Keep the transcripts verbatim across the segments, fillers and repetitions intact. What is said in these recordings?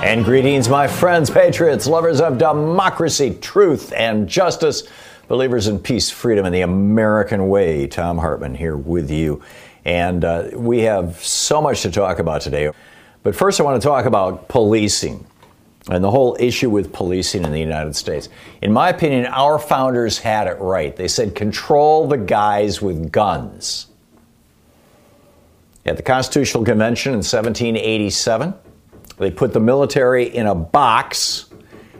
And greetings, my friends, patriots, lovers of democracy, truth, and justice, believers in peace, freedom, and the American way. Thom Hartmann here with you. And uh, we have so much to talk about today. But first, I want to talk about policing and the whole issue with policing in the United States. In my opinion, our founders had it right. They said, control the guys with guns. At the Constitutional Convention in seventeen eighty-seven, they put the military in a box,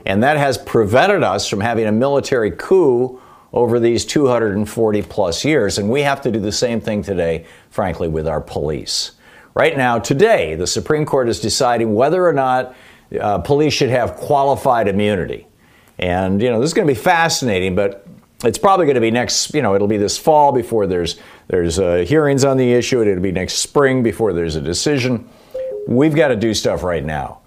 and that has prevented us from having a military coup over these two hundred forty plus years. And we have to do the same thing today, frankly, with our police. Right now, today, the Supreme Court is deciding whether or not uh, police should have qualified immunity. And, you know, this is going to be fascinating, but it's probably going to be next, you know, it'll be this fall before there's there's uh, hearings on the issue, and it'll be next spring before there's a decision. We've got to do stuff right now.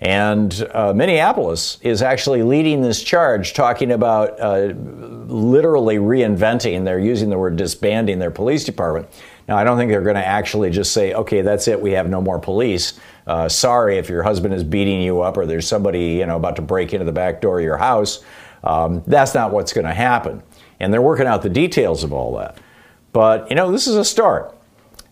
And uh, Minneapolis is actually leading this charge, talking about uh, literally reinventing. They're using the word disbanding their police department. Now, I don't think they're going to actually just say, okay, that's it. We have no more police. Uh, sorry if your husband is beating you up or there's somebody, you know, about to break into the back door of your house. Um, that's not what's going to happen. And they're working out the details of all that. But, you know, this is a start.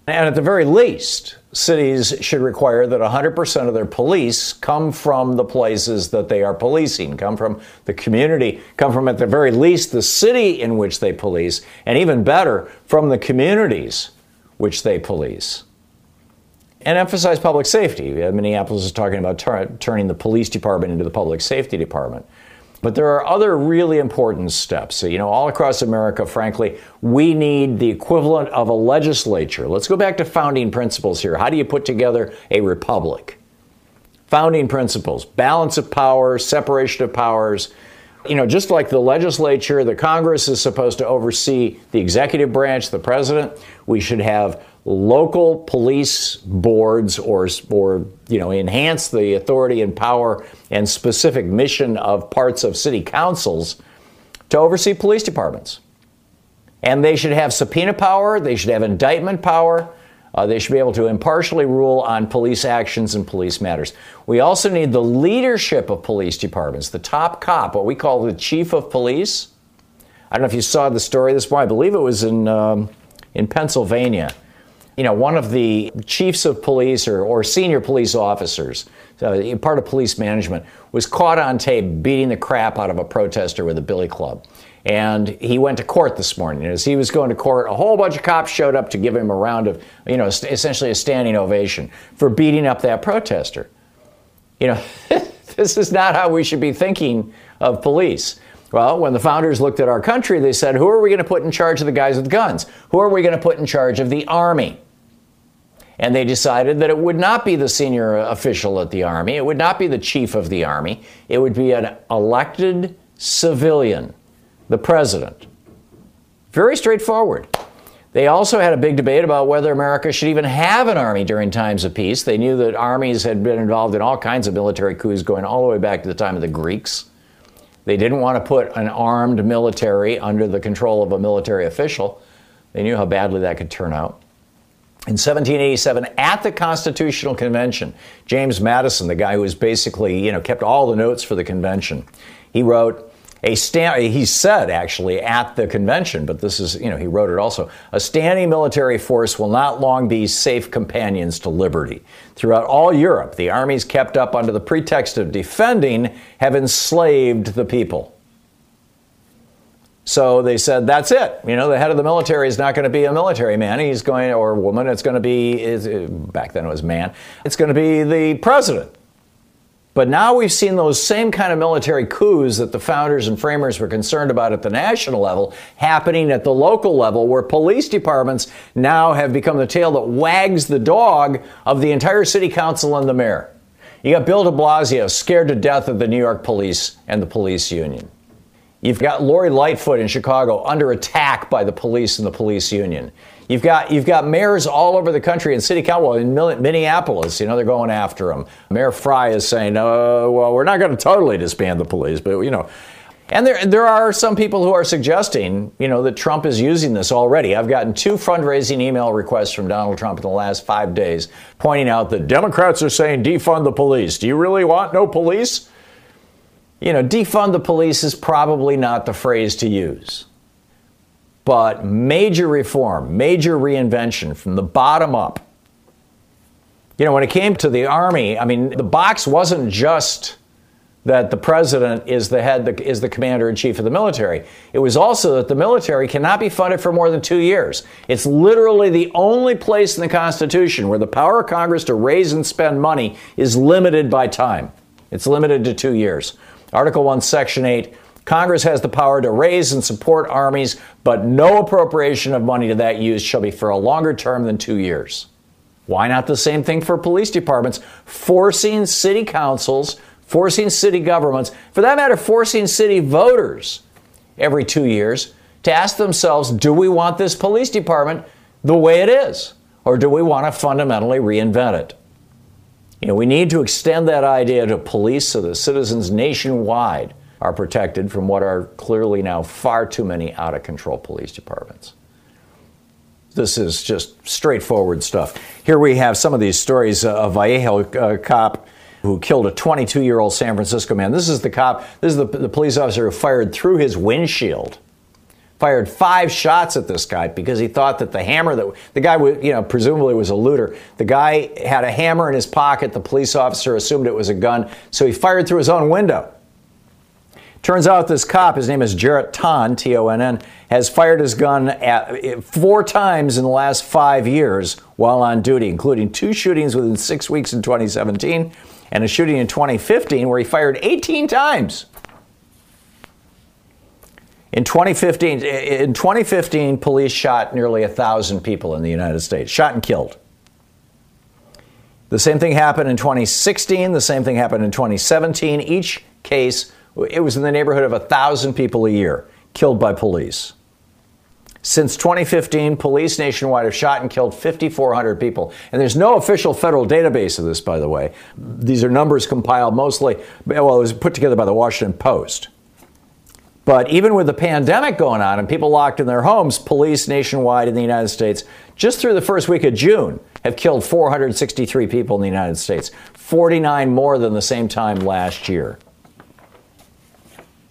And at the very least, cities should require that one hundred percent of their police come from the places that they are policing, come from the community, come from, at the very least, the city in which they police, and even better, from the communities which they police. And emphasize public safety. Minneapolis is talking about tar- turning the police department into the public safety department. But there are other really important steps. So, you know, all across America, frankly, we need the equivalent of a legislature. Let's go back to founding principles here. How do you put together a republic? Founding principles, balance of power, separation of powers. You know, just like the legislature, the Congress is supposed to oversee the executive branch, the president, we should have local police boards or, or, you know, enhance the authority and power and specific mission of parts of city councils to oversee police departments. And they should have subpoena power. They should have indictment power. Uh, they should be able to impartially rule on police actions and police matters. We also need the leadership of police departments, the top cop, what we call the chief of police. I don't know if you saw the story this morning. I believe it was in um, in Pennsylvania. You know, one of the chiefs of police or, or senior police officers, uh, part of police management, was caught on tape beating the crap out of a protester with a billy club. And he went to court this morning. As he was going to court, a whole bunch of cops showed up to give him a round of, you know, st- essentially a standing ovation for beating up that protester. You know, this is not how we should be thinking of police. Well, when the founders looked at our country, they said, who are we going to put in charge of the guys with guns? Who are we going to put in charge of the Army? And they decided that it would not be the senior official at the Army. It would not be the chief of the Army. It would be an elected civilian, the president. Very straightforward. They also had a big debate about whether America should even have an army during times of peace. They knew that armies had been involved in all kinds of military coups going all the way back to the time of the Greeks. They didn't want to put an armed military under the control of a military official. They knew how badly that could turn out. In seventeen eighty-seven, at the Constitutional Convention, James Madison, the guy who was basically, you know, kept all the notes for the convention, he wrote a stand. He said, actually, at the convention, but this is, you know, he wrote it also. A standing military force will not long be safe companions to liberty. Throughout all Europe, the armies kept up under the pretext of defending have enslaved the people. So they said, that's it. You know, the head of the military is not going to be a military man. He's going, or woman, it's going to be, is, back then it was man, it's going to be the president. But now we've seen those same kind of military coups that the founders and framers were concerned about at the national level happening at the local level, where police departments now have become the tail that wags the dog of the entire city council and the mayor. You got Bill de Blasio scared to death of the New York police and the police union. You've got Lori Lightfoot in Chicago under attack by the police and the police union. You've got you've got mayors all over the country and city council in Minneapolis. You know, they're going after them. Mayor Fry is saying, "Oh, well, we're not going to totally disband the police, but you know." And there there are some people who are suggesting, you know, that Trump is using this already. I've gotten two fundraising email requests from Donald Trump in the last five days, pointing out that Democrats are saying defund the police. Do you really want no police? You know, defund the police is probably not the phrase to use. But major reform, major reinvention from the bottom up. You know, when it came to the Army, I mean, the box wasn't just that the president is the head, is the commander-in-chief of the military. It was also that the military cannot be funded for more than two years. It's literally the only place in the Constitution where the power of Congress to raise and spend money is limited by time. It's limited to two years. Article one, Section eight, Congress has the power to raise and support armies, but no appropriation of money to that use shall be for a longer term than two years. Why not the same thing for police departments, forcing city councils, forcing city governments, for that matter, forcing city voters every two years to ask themselves, do we want this police department the way it is, or do we want to fundamentally reinvent it? You know, we need to extend that idea to police so that citizens nationwide are protected from what are clearly now far too many out-of-control police departments. This is just straightforward stuff. Here we have some of these stories. A Vallejo uh, cop who killed a twenty-two-year-old San Francisco man. This is the cop, this is the, the police officer who fired through his windshield. Fired five shots at this guy because he thought that the hammer that the guy, you know, presumably was a looter. The guy had a hammer in his pocket. The police officer assumed it was a gun, so he fired through his own window. Turns out this cop, his name is Jarrett Tonn, T O N N, has fired his gun at, four times in the last five years while on duty, including two shootings within six weeks in twenty seventeen and a shooting in twenty fifteen where he fired eighteen times. In twenty fifteen, in twenty fifteen, police shot nearly one thousand people in the United States, shot and killed. The same thing happened in twenty sixteen. The same thing happened in twenty seventeen. Each case, it was in the neighborhood of one thousand people a year killed by police. Since twenty fifteen, police nationwide have shot and killed five thousand four hundred people. And there's no official federal database of this, by the way. These are numbers compiled mostly, well, it was put together by the Washington Post. But even with the pandemic going on and people locked in their homes, police nationwide in the United States, just through the first week of June, have killed four hundred sixty-three people in the United States, forty-nine more than the same time last year.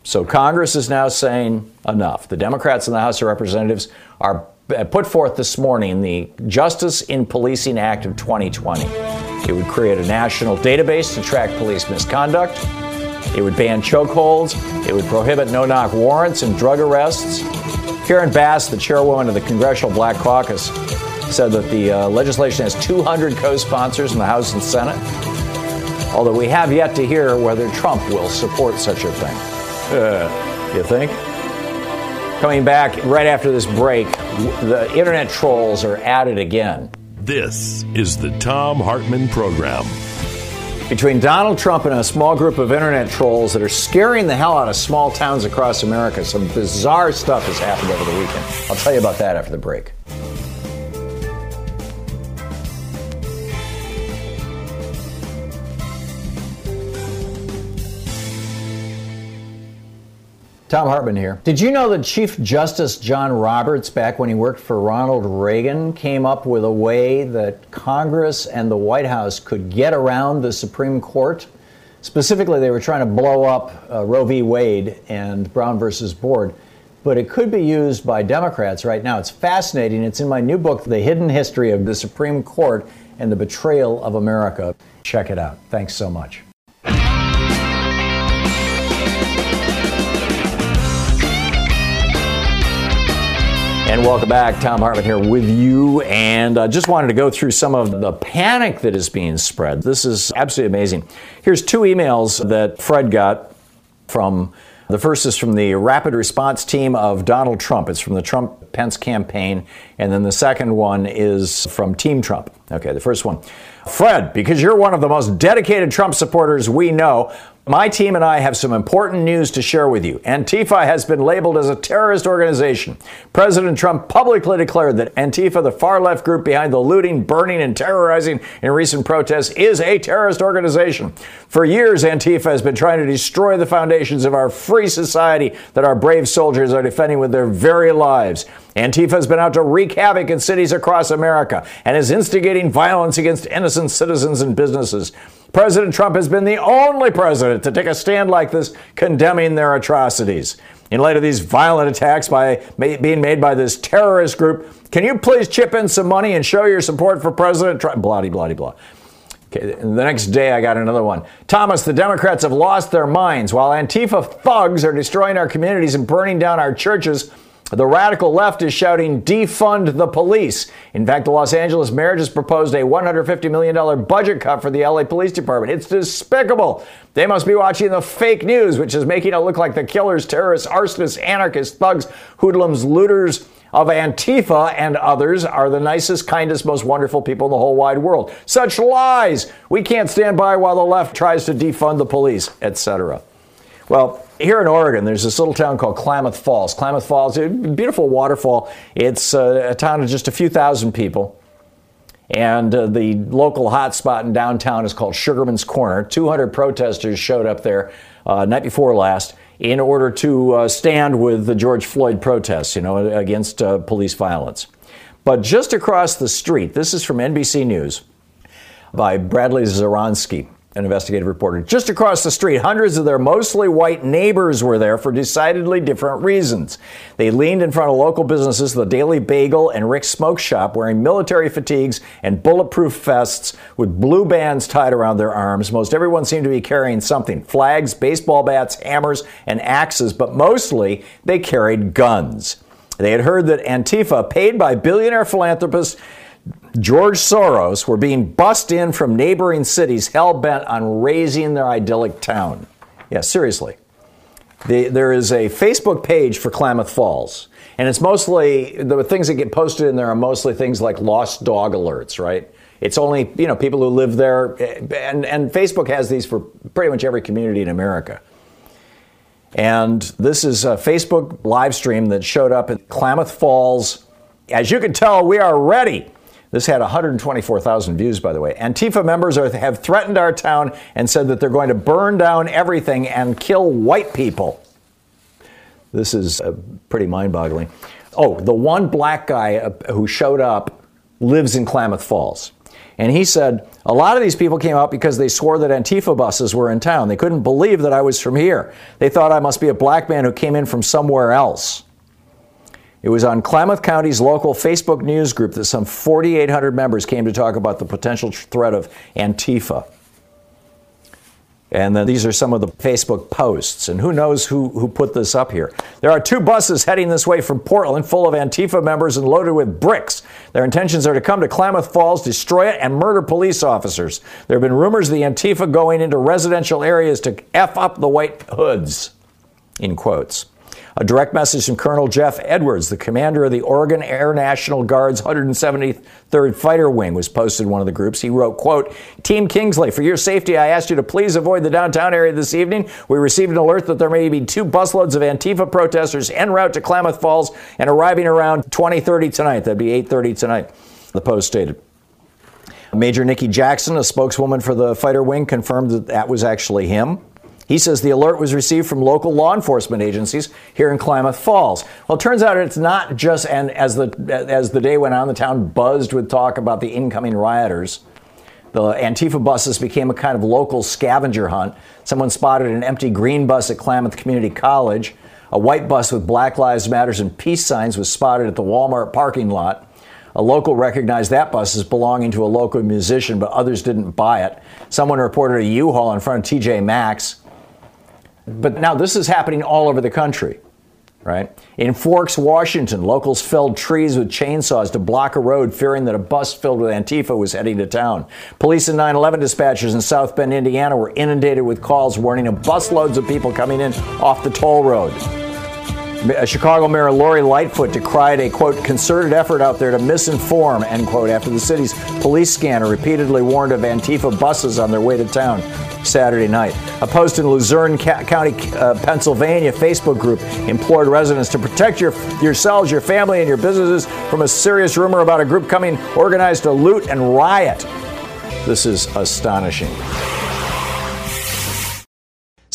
So Congress is now saying enough. The Democrats in the House of Representatives are put forth this morning the Justice in Policing Act of twenty twenty. It would create a national database to track police misconduct. It would ban chokeholds. It would prohibit no-knock warrants and drug arrests. Karen Bass, the chairwoman of the Congressional Black Caucus, said that the uh, legislation has two hundred co-sponsors in the House and Senate, although we have yet to hear whether Trump will support such a thing. Uh, you think? Coming back right after this break, the internet trolls are at it again. This is the Thom Hartmann Program. Between Donald Trump and a small group of internet trolls that are scaring the hell out of small towns across America, some bizarre stuff has happened over the weekend. I'll tell you about that after the break. Thom Hartmann here. Did you know that Chief Justice John Roberts, back when he worked for Ronald Reagan, came up with a way that Congress and the White House could get around the Supreme Court? Specifically, they were trying to blow up uh, Roe v. Wade and Brown versus Board, but it could be used by Democrats right now. It's fascinating. It's in my new book, The Hidden History of the Supreme Court and the Betrayal of America. Check it out. Thanks so much. And welcome back. Thom Hartmann here with you. And I uh, just wanted to go through some of the panic that is being spread. This is absolutely amazing. Here's two emails that Fred got from, the first is from the rapid response team of Donald Trump. It's from the Trump-Pence campaign. And then the second one is from Team Trump. Okay, the first one. Fred, because you're one of the most dedicated Trump supporters we know, my team and I have some important news to share with you. Antifa has been labeled as a terrorist organization. President Trump publicly declared that Antifa, the far-left group behind the looting, burning, and terrorizing in recent protests, is a terrorist organization. For years, Antifa has been trying to destroy the foundations of our free society that our brave soldiers are defending with their very lives. Antifa has been out to wreak havoc in cities across America and is instigating violence against innocent citizens and businesses. President Trump has been the only president to take a stand like this, condemning their atrocities. In light of these violent attacks by ma- being made by this terrorist group, can you please chip in some money and show your support for President Trump? Blah, de, blah, de, blah. Okay, the next day I got another one. Thomas, the Democrats have lost their minds. While Antifa thugs are destroying our communities and burning down our churches, the radical left is shouting, defund the police. In fact, the Los Angeles mayor just proposed a one hundred fifty million dollars budget cut for the L A Police Department. It's despicable. They must be watching the fake news, which is making it look like the killers, terrorists, arsonists, anarchists, thugs, hoodlums, looters of Antifa and others are the nicest, kindest, most wonderful people in the whole wide world. Such lies! We can't stand by while the left tries to defund the police, et cetera. Well, here in Oregon, there's this little town called Klamath Falls. Klamath Falls, a beautiful waterfall. It's a town of just a few thousand people. And uh, the local hotspot in downtown is called Sugarman's Corner. two hundred protesters showed up there uh, night before last in order to uh, stand with the George Floyd protests, you know, against uh, police violence. But just across the street, this is from N B C News by Bradley Zaronsky, an investigative reporter. Just across the street, hundreds of their mostly white neighbors were there for decidedly different reasons. They leaned in front of local businesses, the Daily Bagel and Rick's Smoke Shop, wearing military fatigues and bulletproof vests with blue bands tied around their arms. Most everyone seemed to be carrying something, flags, baseball bats, hammers, and axes, but mostly they carried guns. They had heard that Antifa, paid by billionaire philanthropist George Soros, were being bussed in from neighboring cities hell-bent on raising their idyllic town. Yeah, seriously. The, there is a Facebook page for Klamath Falls, and it's mostly, the things that get posted in there are mostly things like lost dog alerts, right? It's only, you know, people who live there, and, and Facebook has these for pretty much every community in America. And this is a Facebook live stream that showed up at Klamath Falls. As you can tell, we are ready. This had one hundred twenty-four thousand views, by the way. Antifa members are, have threatened our town and said that they're going to burn down everything and kill white people. This is uh, pretty mind-boggling. Oh, the one black guy uh, who showed up lives in Klamath Falls. And he said, a lot of these people came out because they swore that Antifa buses were in town. They couldn't believe that I was from here. They thought I must be a black man who came in from somewhere else. It was on Klamath County's local Facebook news group that some four thousand eight hundred members came to talk about the potential threat of Antifa. And then these are some of the Facebook posts. And who knows who, who put this up here. There are two buses heading this way from Portland full of Antifa members and loaded with bricks. Their intentions are to come to Klamath Falls, destroy it, and murder police officers. There have been rumors of the Antifa going into residential areas to F up the white hoods, in quotes. A direct message from Colonel Jeff Edwards, the commander of the Oregon Air National Guard's one hundred seventy-third Fighter Wing, was posted in one of the groups. He wrote, quote, Team Kingsley, for your safety, I asked you to please avoid the downtown area this evening. We received an alert that there may be two busloads of Antifa protesters en route to Klamath Falls and arriving around twenty thirty tonight. That'd be eight thirty tonight, the post stated. Major Nikki Jackson, a spokeswoman for the Fighter Wing, confirmed that that was actually him. He says the alert was received from local law enforcement agencies here in Klamath Falls. Well, it turns out it's not just, and as the as the day went on, the town buzzed with talk about the incoming rioters. The Antifa buses became a kind of local scavenger hunt. Someone spotted an empty green bus at Klamath Community College. A white bus with Black Lives Matters and peace signs was spotted at the Walmart parking lot. A local recognized that bus as belonging to a local musician, but others didn't buy it. Someone reported a U-Haul in front of T J Maxx. But now this is happening all over the country, right? In Forks, Washington, locals felled trees with chainsaws to block a road, fearing that a bus filled with Antifa was heading to town. Police and nine eleven dispatchers in South Bend, Indiana, were inundated with calls warning of busloads of people coming in off the toll road. Chicago Mayor Lori Lightfoot decried a, quote, concerted effort out there to misinform, end quote, after the city's police scanner repeatedly warned of Antifa buses on their way to town Saturday night. A post in Luzerne County, uh, Pennsylvania Facebook group implored residents to protect your, yourselves, your family, and your businesses from a serious rumor about a group coming organized to loot and riot. This is astonishing.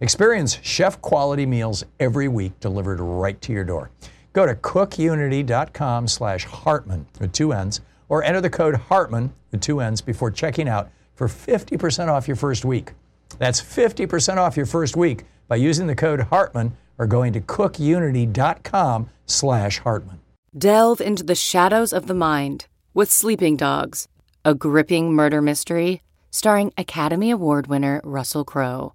Experience chef-quality meals every week delivered right to your door. Go to cook unity dot com slash Hartmann with two N's or enter the code Hartmann with two N's before checking out for fifty percent off your first week. That's fifty percent off your first week by using the code Hartmann or going to cook unity dot com slash Hartmann. Delve into the shadows of the mind with Sleeping Dogs, a gripping murder mystery starring Academy Award winner Russell Crowe.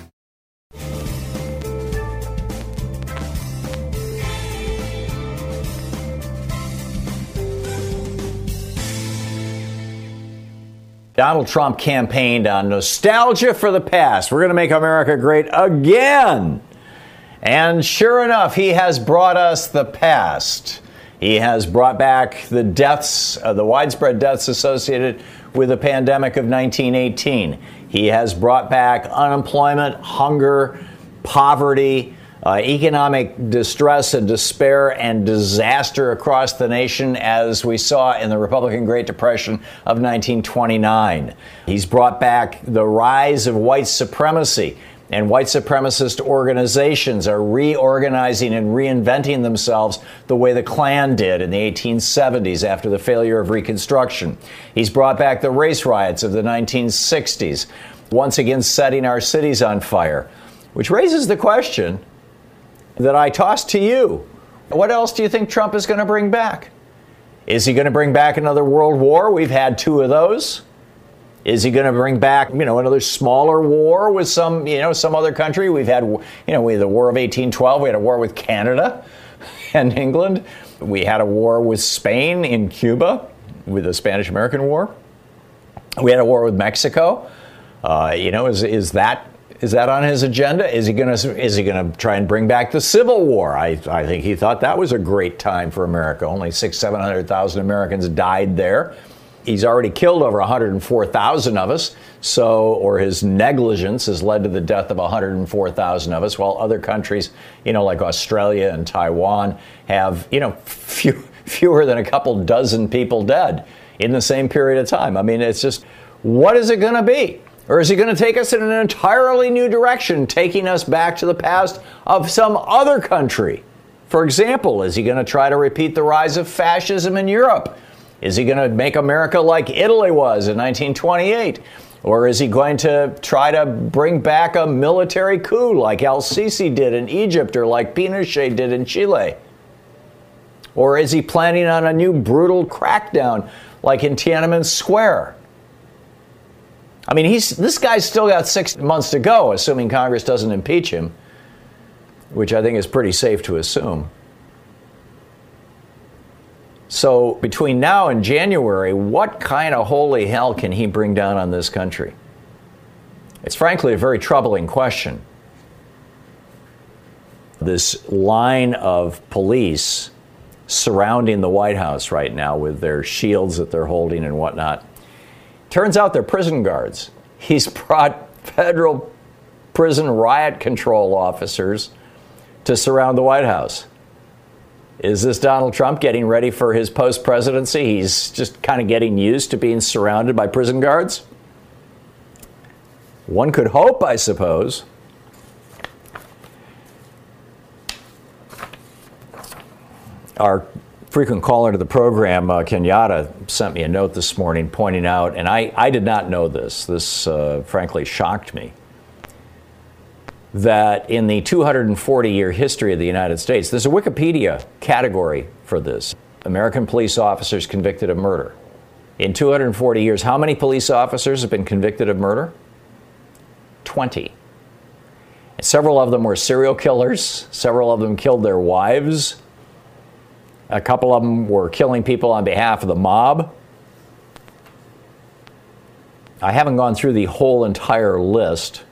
Donald Trump campaigned on nostalgia for the past. We're going to make America great again. And sure enough, he has brought us the past. He has brought back the deaths, uh, the widespread deaths associated with the pandemic of nineteen eighteen. He has brought back unemployment, hunger, poverty, uh, economic distress and despair and disaster across the nation, as we saw in the Republican Great Depression of nineteen twenty-nine. He's brought back the rise of white supremacy. And white supremacist organizations are reorganizing and reinventing themselves the way the Klan did in the eighteen seventies after the failure of Reconstruction. He's brought back the race riots of the nineteen sixties, once again setting our cities on fire, which raises the question that I tossed to you. What else do you think Trump is going to bring back? Is he going to bring back another world war? We've had two of those. Is he going to bring back, you know, another smaller war with some, you know, some other country? We've had, you know, we had the War of eighteen twelve. We had a war with Canada and England. We had a war with Spain in Cuba with the Spanish-American War. We had a war with Mexico. Uh, you know, is is that is that on his agenda? Is he going to is he going to try and bring back the Civil War? I I think he thought that was a great time for America. Only six, seven hundred thousand Americans died there. He's already killed over one hundred four thousand of us, so, or his negligence has led to the death of one hundred four thousand of us, while other countries, you know, like Australia and Taiwan have, you know, few, fewer than a couple dozen people dead in the same period of time. I mean, it's just, what is it going to be? Or is it going to take us in an entirely new direction, taking us back to the past of some other country? For example, is he going to try to repeat the rise of fascism in Europe? Is he going to make America like Italy was in nineteen twenty-eight? Or is he going to try to bring back a military coup like el-Sisi did in Egypt or like Pinochet did in Chile? Or is he planning on a new brutal crackdown like in Tiananmen Square? I mean, he's this guy's still got six months to go, assuming Congress doesn't impeach him, which I think is pretty safe to assume. So between now and January, what kind of holy hell can he bring down on this country? It's frankly a very troubling question. This line of police surrounding the White House right now with their shields that they're holding and whatnot. Turns out they're prison guards. He's brought federal prison riot control officers to surround the White House. Is this Donald Trump getting ready for his post-presidency? He's just kind of getting used to being surrounded by prison guards? One could hope, I suppose. Our frequent caller to the program, uh, Kenyatta, sent me a note this morning pointing out, and I, I did not know this. This, uh, frankly, shocked me. That in the two hundred forty year history of the United States, there's a Wikipedia category for this. American police officers convicted of murder. In two hundred forty years, how many police officers have been convicted of murder? twenty. And several of them were serial killers. Several of them killed their wives. A couple of them were killing people on behalf of the mob. I haven't gone through the whole entire list.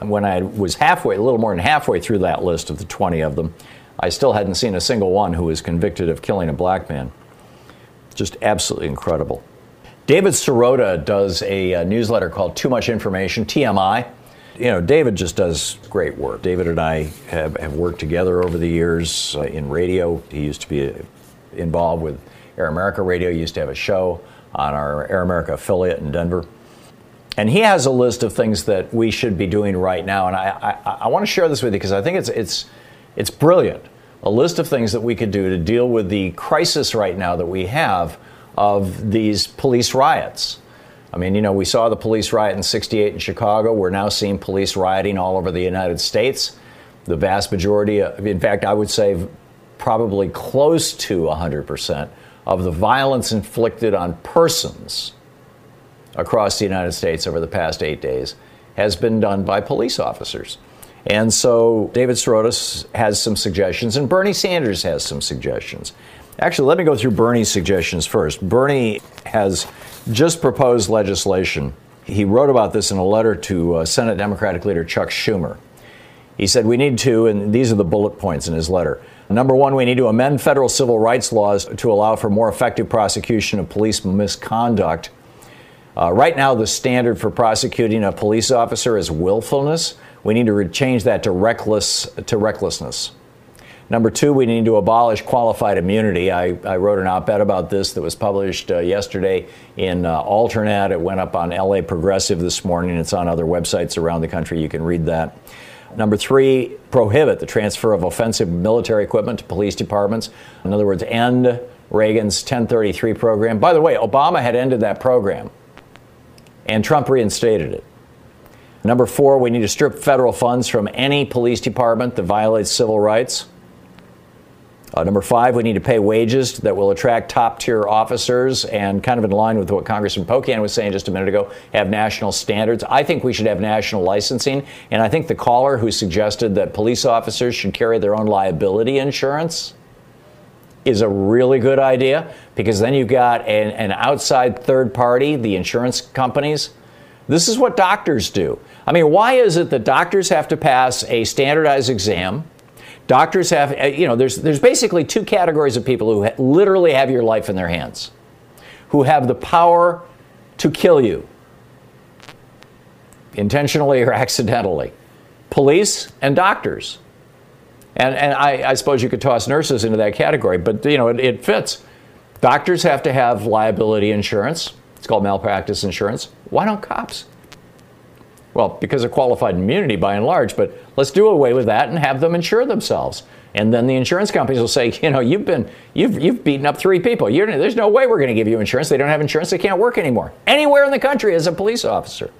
When I was halfway, a little more than halfway through that list of the twenty of them, I still hadn't seen a single one who was convicted of killing a black man. Just absolutely incredible. David Sirota does a, a newsletter called Too Much Information, T M I. You know, David just does great work. David and I have, have worked together over the years uh, in radio. He used to be involved with Air America Radio. He used to have a show on our Air America affiliate in Denver. And he has a list of things that we should be doing right now. And I, I, I want to share this with you because I think it's, it's, it's brilliant. A list of things that we could do to deal with the crisis right now that we have of these police riots. I mean, you know, we saw the police riot in sixty-eight in Chicago. We're now seeing police rioting all over the United States. The vast majority, of, in fact, I would say probably close to one hundred percent of the violence inflicted on persons across the United States over the past eight days has been done by police officers. And so David Sirota has some suggestions, and Bernie Sanders has some suggestions. Actually, let me go through Bernie's suggestions first. Bernie has just proposed legislation. He wrote about this in a letter to uh, Senate Democratic leader Chuck Schumer. He said we need to, and these are the bullet points in his letter. Number one, we need to amend federal civil rights laws to allow for more effective prosecution of police misconduct. Uh, right now, the standard for prosecuting a police officer is willfulness. We need to re- change that to reckless to recklessness. Number two, we need to abolish qualified immunity. I, I wrote an op-ed about this that was published uh, yesterday in uh, Alternat. It went up on L A Progressive this morning. It's on other websites around the country. You can read that. Number three, prohibit the transfer of offensive military equipment to police departments. In other words, end Reagan's ten thirty-three program. By the way, Obama had ended that program, and Trump reinstated it. Number four, we need to strip federal funds from any police department that violates civil rights. Uh, number five, we need to pay wages that will attract top-tier officers, and kind of in line with what Congressman Pocan was saying just a minute ago, have national standards. I think we should have national licensing, and I think the caller who suggested that police officers should carry their own liability insurance is a really good idea, because then you've got an, an outside third party, the insurance companies. This is what doctors do. I mean, why is it that doctors have to pass a standardized exam? Doctors have, you know, there's there's basically two categories of people who ha- literally have your life in their hands, who have the power to kill you, intentionally or accidentally. Police and doctors. And and I, I suppose you could toss nurses into that category, but, you know, it, it fits. Doctors have to have liability insurance. It's called malpractice insurance. Why don't cops? Well, because of qualified immunity by and large, but let's do away with that and have them insure themselves. And then the insurance companies will say, you know, you've been, you've you've beaten up three people. You're, there's no way we're going to give you insurance. They don't have insurance. They can't work anymore. Anywhere in the country as a police officer.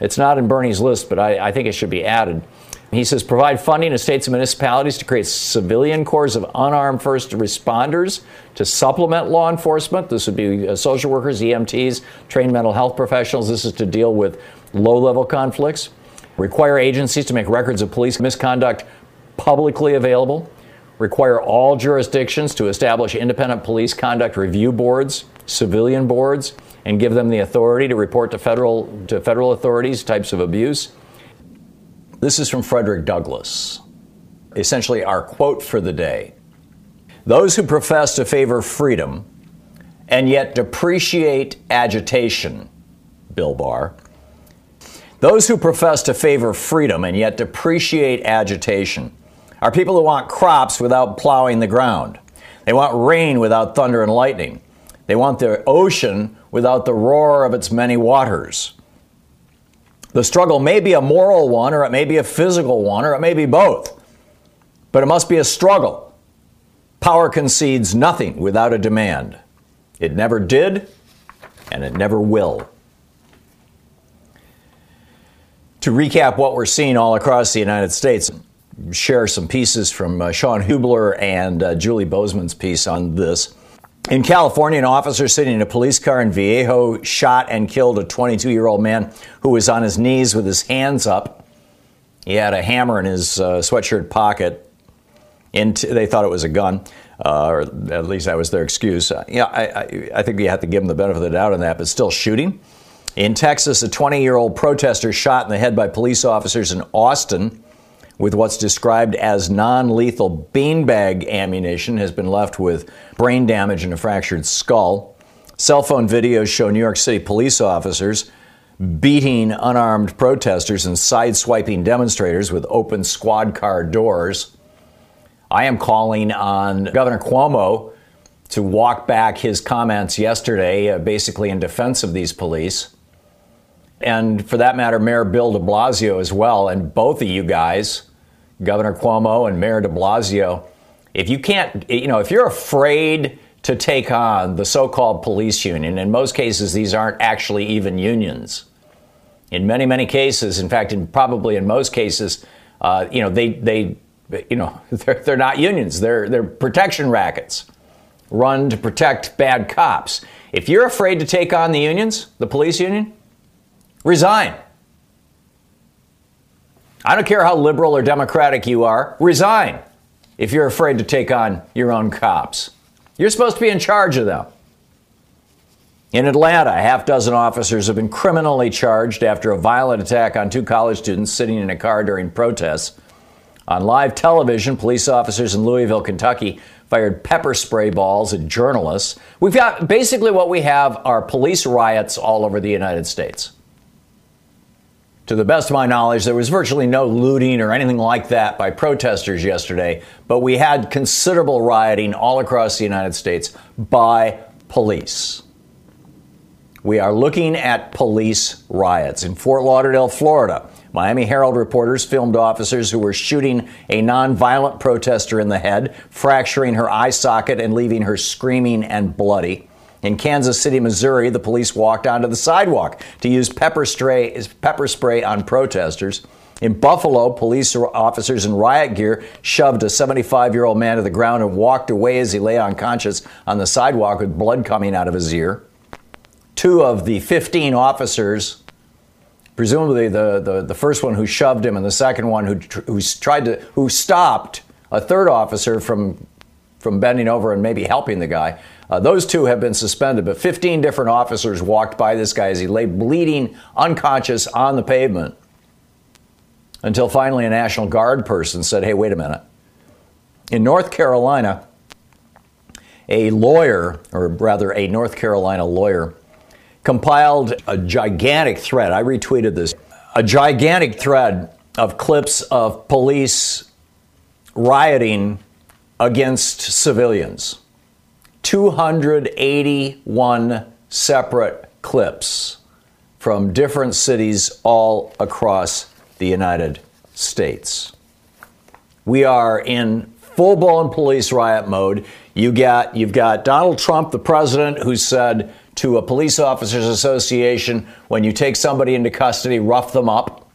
It's not in Bernie's list, but I, I think it should be added. He says, provide funding to states and municipalities to create civilian corps of unarmed first responders to supplement law enforcement. This would be social workers, E M Ts, trained mental health professionals. This is to deal with low-level conflicts. Require agencies to make records of police misconduct publicly available. Require all jurisdictions to establish independent police conduct review boards, civilian boards, and give them the authority to report to federal to federal authorities types of abuse. This is from Frederick Douglass, essentially our quote for the day. Those who profess to favor freedom and yet depreciate agitation, Bill Barr, Those who profess to favor freedom and yet depreciate agitation are people who want crops without plowing the ground. They want rain without thunder and lightning. They want the ocean without the roar of its many waters. The struggle may be a moral one, or it may be a physical one, or it may be both. But it must be a struggle. Power concedes nothing without a demand. It never did, and it never will. To recap what we're seeing all across the United States, share some pieces from uh, Sean Hubler and uh, Julie Bozeman's piece on this. In California, an officer sitting in a police car in Vallejo shot and killed a twenty-two-year-old man who was on his knees with his hands up. He had a hammer in his uh, sweatshirt pocket. Into, they thought it was a gun, uh, or at least that was their excuse. Uh, yeah, I, I, I think we have to give them the benefit of the doubt on that, but still shooting. In Texas, a twenty-year-old protester shot in the head by police officers in Austin with what's described as non-lethal beanbag ammunition has been left with brain damage and a fractured skull. Cell phone videos show New York City police officers beating unarmed protesters and sideswiping demonstrators with open squad car doors. I am calling on Governor Cuomo to walk back his comments yesterday, uh, basically in defense of these police. And for that matter, Mayor Bill de Blasio as well. And both of you guys, Governor Cuomo and Mayor de Blasio, if you can't, you know, if you're afraid to take on the so-called police union, in most cases, these aren't actually even unions. In many, many cases, in fact, in probably in most cases, uh, you know, they, they, you know, they're, they're not unions. They're, they're protection rackets run to protect bad cops. If you're afraid to take on the unions, the police union, resign. I don't care how liberal or democratic you are, resign if you're afraid to take on your own cops. You're supposed to be in charge of them. In Atlanta, a half dozen officers have been criminally charged after a violent attack on two college students sitting in a car during protests. On live television, police officers in Louisville, Kentucky, fired pepper spray balls at journalists. We've got basically what we have are police riots all over the United States. To the best of my knowledge, there was virtually no looting or anything like that by protesters yesterday, but we had considerable rioting all across the United States by police. We are looking at police riots in Fort Lauderdale, Florida. Miami Herald reporters filmed officers who were shooting a nonviolent protester in the head, fracturing her eye socket and leaving her screaming and bloody. In Kansas City, Missouri, the police walked onto the sidewalk to use pepper spray, pepper spray on protesters. In Buffalo, police officers in riot gear shoved a seventy-five-year-old man to the ground and walked away as he lay unconscious on the sidewalk with blood coming out of his ear. Two of the fifteen officers, presumably the, the, the first one who shoved him and the second one who who tried to who stopped a third officer from from bending over and maybe helping the guy. Uh, those two have been suspended, but fifteen different officers walked by this guy as he lay bleeding unconscious on the pavement until finally a National Guard person said, "Hey, wait a minute." In North Carolina, a lawyer, or rather a North Carolina lawyer, compiled a gigantic thread. I retweeted this. A gigantic thread of clips of police rioting against civilians. two hundred eighty-one separate clips from different cities all across the United States. We are in full-blown police riot mode. You got, you've got Donald Trump, the president, who said to a police officers association, when you take somebody into custody, rough them up.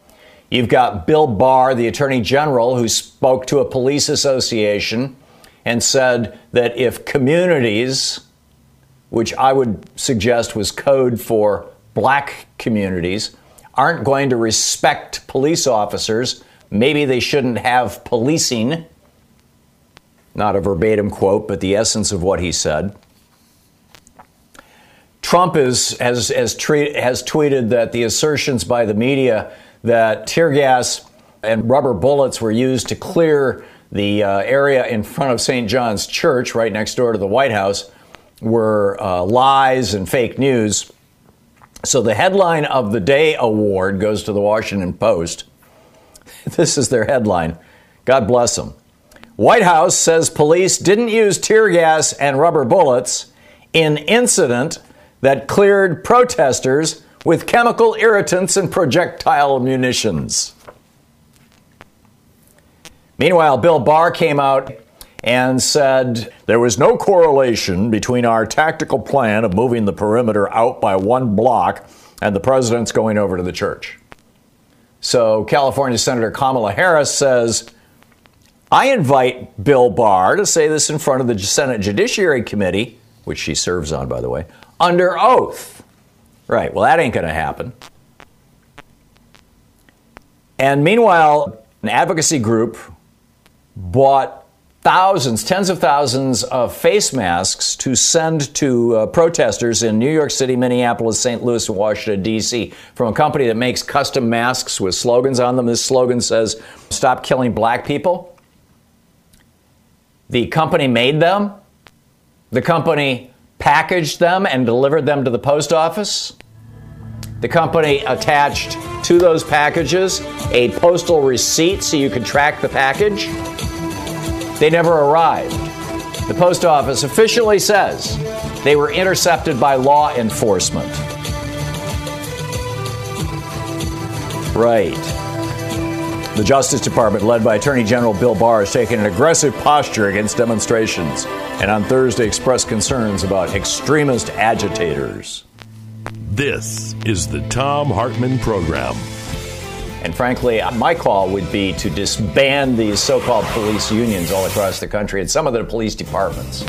You've got Bill Barr, the attorney general, who spoke to a police association and said that if communities, which I would suggest was code for black communities, aren't going to respect police officers, maybe they shouldn't have policing. Not a verbatim quote, but the essence of what he said. Trump is, has, has, treat, has tweeted that the assertions by the media that tear gas and rubber bullets were used to clear the uh, area in front of Saint John's Church, right next door to the White House, were uh, lies and fake news. So the headline of the day award goes to the Washington Post. This is their headline. God bless them. White House says police didn't use tear gas and rubber bullets in incident that cleared protesters with chemical irritants and projectile munitions. Meanwhile, Bill Barr came out and said, there was no correlation between our tactical plan of moving the perimeter out by one block and the president's going over to the church. So California Senator Kamala Harris says, I invite Bill Barr to say this in front of the Senate Judiciary Committee, which she serves on, by the way, under oath. Right, well, that ain't going to happen. And meanwhile, an advocacy group bought thousands, tens of thousands of face masks to send to uh, protesters in New York City, Minneapolis, Saint Louis, and Washington, D C from a company that makes custom masks with slogans on them. This slogan says, "Stop killing black people." The company made them. The company packaged them and delivered them to the post office. The company attached to those packages a postal receipt so you could track the package. They never arrived. The post office officially says they were intercepted by law enforcement. Right. The Justice Department, led by Attorney General Bill Barr, has taken an aggressive posture against demonstrations and on Thursday expressed concerns about extremist agitators. This is the Thom Hartmann Program. And frankly, my call would be to disband these so-called police unions all across the country and some of the police departments.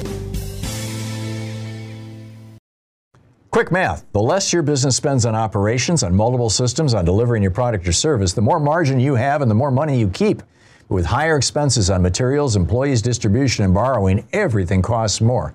Quick math. The less your business spends on operations, on multiple systems, on delivering your product or service, the more margin you have and the more money you keep. But with higher expenses on materials, employees, distribution, and borrowing, everything costs more.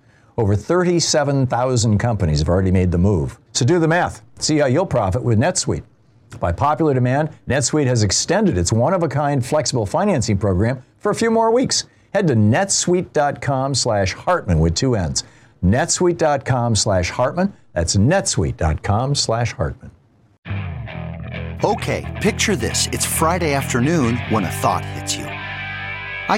Over thirty-seven thousand companies have already made the move. So do the math. See how you'll profit with NetSuite. By popular demand, NetSuite has extended its one-of-a-kind flexible financing program for a few more weeks. Head to netsuite.com slash Hartman with two N's. netsuite.com slash Hartman. That's netsuite.com slash Hartman. Okay, picture this. It's Friday afternoon when a thought hits you. I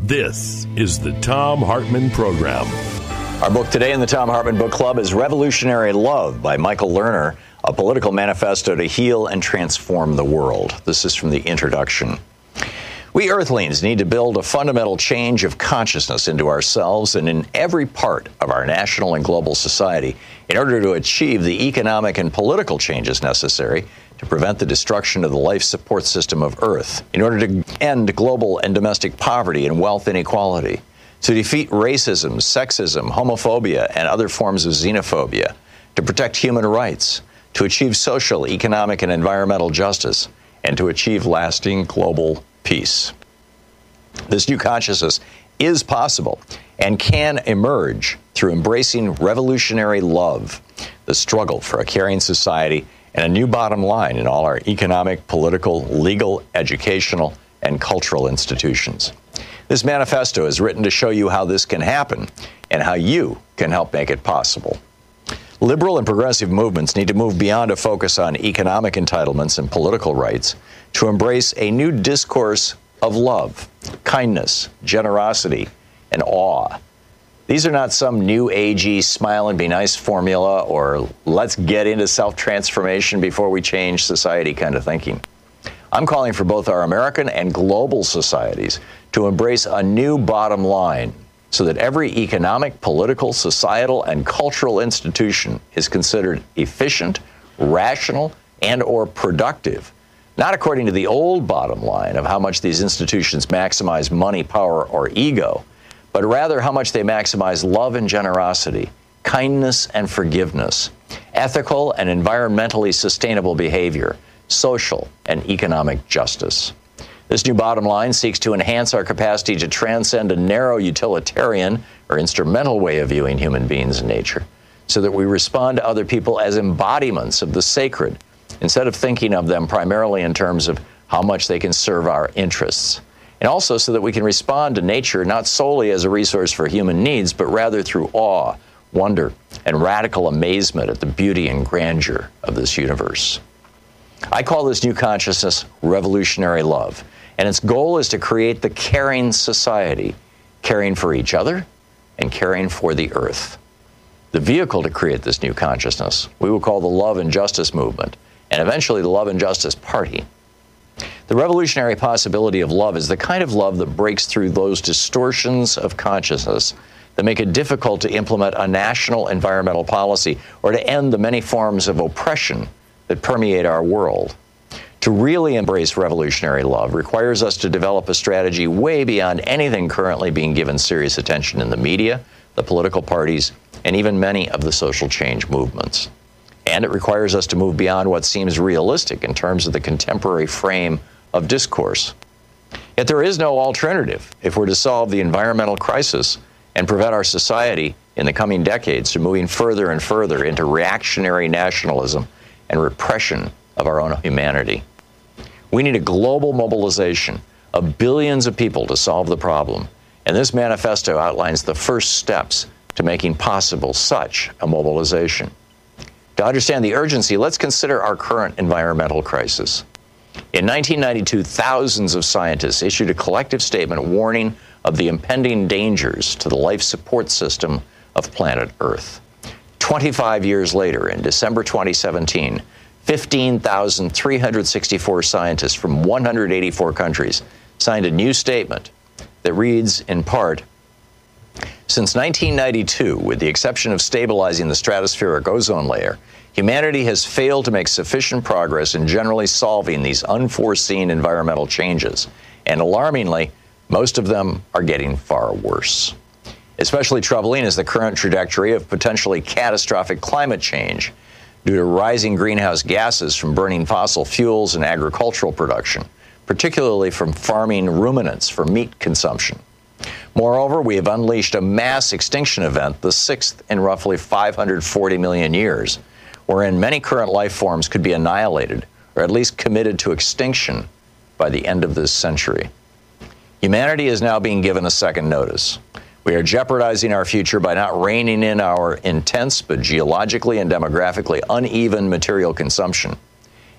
This is the Thom Hartmann Program. Our book today in the Thom Hartmann Book Club is Revolutionary Love by Michael Lerner, a political manifesto to heal and transform the world. This is from the introduction. We Earthlings need to build a fundamental change of consciousness into ourselves and in every part of our national and global society in order to achieve the economic and political changes necessary to prevent the destruction of the life support system of Earth, in order to end global and domestic poverty and wealth inequality, to defeat racism, sexism, homophobia, and other forms of xenophobia, to protect human rights, to achieve social, economic, and environmental justice, and to achieve lasting global peace. This new consciousness is possible and can emerge through embracing revolutionary love, the struggle for a caring society, and a new bottom line in all our economic, political, legal, educational, and cultural institutions. This manifesto is written to show you how this can happen and how you can help make it possible. Liberal and progressive movements need to move beyond a focus on economic entitlements and political rights to embrace a new discourse of love, kindness, generosity, and awe. These are not some new agey smile and be nice formula or let's get into self-transformation before we change society kind of thinking. I'm calling for both our American and global societies to embrace a new bottom line so that every economic, political, societal, and cultural institution is considered efficient, rational, and or productive, not according to the old bottom line of how much these institutions maximize money, power, or ego, but rather how much they maximize love and generosity, kindness and forgiveness, ethical and environmentally sustainable behavior, social and economic justice. This new bottom line seeks to enhance our capacity to transcend a narrow utilitarian or instrumental way of viewing human beings and nature so that we respond to other people as embodiments of the sacred, instead of thinking of them primarily in terms of how much they can serve our interests. And also so that we can respond to nature not solely as a resource for human needs, but rather through awe, wonder, and radical amazement at the beauty and grandeur of this universe. I call this new consciousness revolutionary love, and its goal is to create the caring society, caring for each other and caring for the earth. The vehicle to create this new consciousness we will call the Love and Justice Movement, and eventually the Love and Justice Party. The revolutionary possibility of love is the kind of love that breaks through those distortions of consciousness that make it difficult to implement a national environmental policy or to end the many forms of oppression that permeate our world. To really embrace revolutionary love requires us to develop a strategy way beyond anything currently being given serious attention in the media, the political parties, and even many of the social change movements. And it requires us to move beyond what seems realistic in terms of the contemporary frame of discourse. Yet there is no alternative if we're to solve the environmental crisis and prevent our society in the coming decades from moving further and further into reactionary nationalism and repression of our own humanity. We need a global mobilization of billions of people to solve the problem, and this manifesto outlines the first steps to making possible such a mobilization. To understand the urgency, let's consider our current environmental crisis. In nineteen ninety-two, thousands of scientists issued a collective statement warning of the impending dangers to the life support system of planet Earth. twenty-five years later, in December twenty seventeen, fifteen thousand three hundred sixty-four scientists from one hundred eighty-four countries signed a new statement that reads, in part, "Since nineteen ninety-two, with the exception of stabilizing the stratospheric ozone layer, humanity has failed to make sufficient progress in generally solving these unforeseen environmental changes, and alarmingly, most of them are getting far worse. Especially troubling is the current trajectory of potentially catastrophic climate change due to rising greenhouse gases from burning fossil fuels and agricultural production, particularly from farming ruminants for meat consumption. Moreover, we have unleashed a mass extinction event, the sixth in roughly five hundred forty million years, wherein many current life forms could be annihilated, or at least committed to extinction, by the end of this century. Humanity is now being given a second notice. We are jeopardizing our future by not reining in our intense but geologically and demographically uneven material consumption,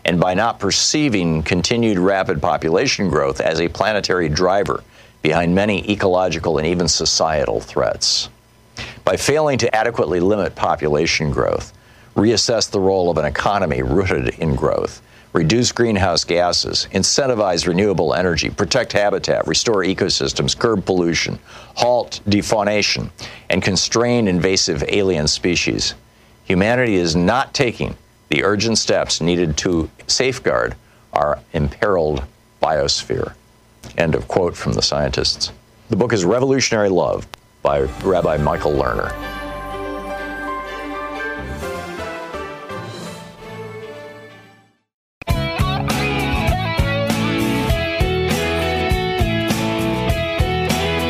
and by not perceiving continued rapid population growth as a planetary driver behind many ecological and even societal threats. By failing to adequately limit population growth, reassess the role of an economy rooted in growth, reduce greenhouse gases, incentivize renewable energy, protect habitat, restore ecosystems, curb pollution, halt defaunation, and constrain invasive alien species, humanity is not taking the urgent steps needed to safeguard our imperiled biosphere." End of quote from the scientists. The book is Revolutionary Love by Rabbi Michael Lerner.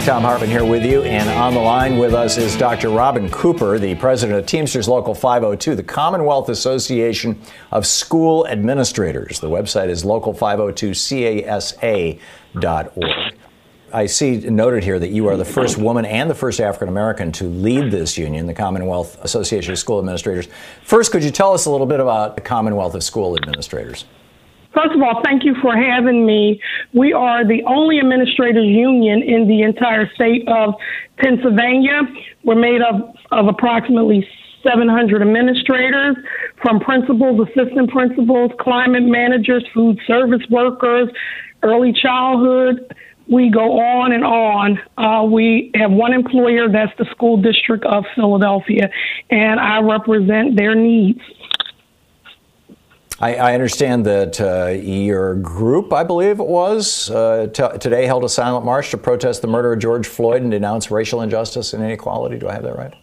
Thom Hartmann here with you, and on the line with us is Doctor Robin Cooper, the president of Teamsters Local five oh two, the Commonwealth Association of School Administrators. The website is local five oh two C A S A dot org. I see noted here that you are the first woman and the first African-American to lead this union, the Commonwealth Association of School Administrators. First, could you tell us a little bit about the Commonwealth of School Administrators? First of all, thank you for having me. We are the only administrators union in the entire state of Pennsylvania. We're made up of approximately seven hundred administrators, from principals, assistant principals, climate managers, food service workers, early childhood. We go on and on. Uh, we have one employer, that's the School District of Philadelphia, and I represent their needs. I, I understand that uh, your group, I believe it was, uh, t- today held a silent march to protest the murder of George Floyd and denounce racial injustice and inequality. Do I have that right?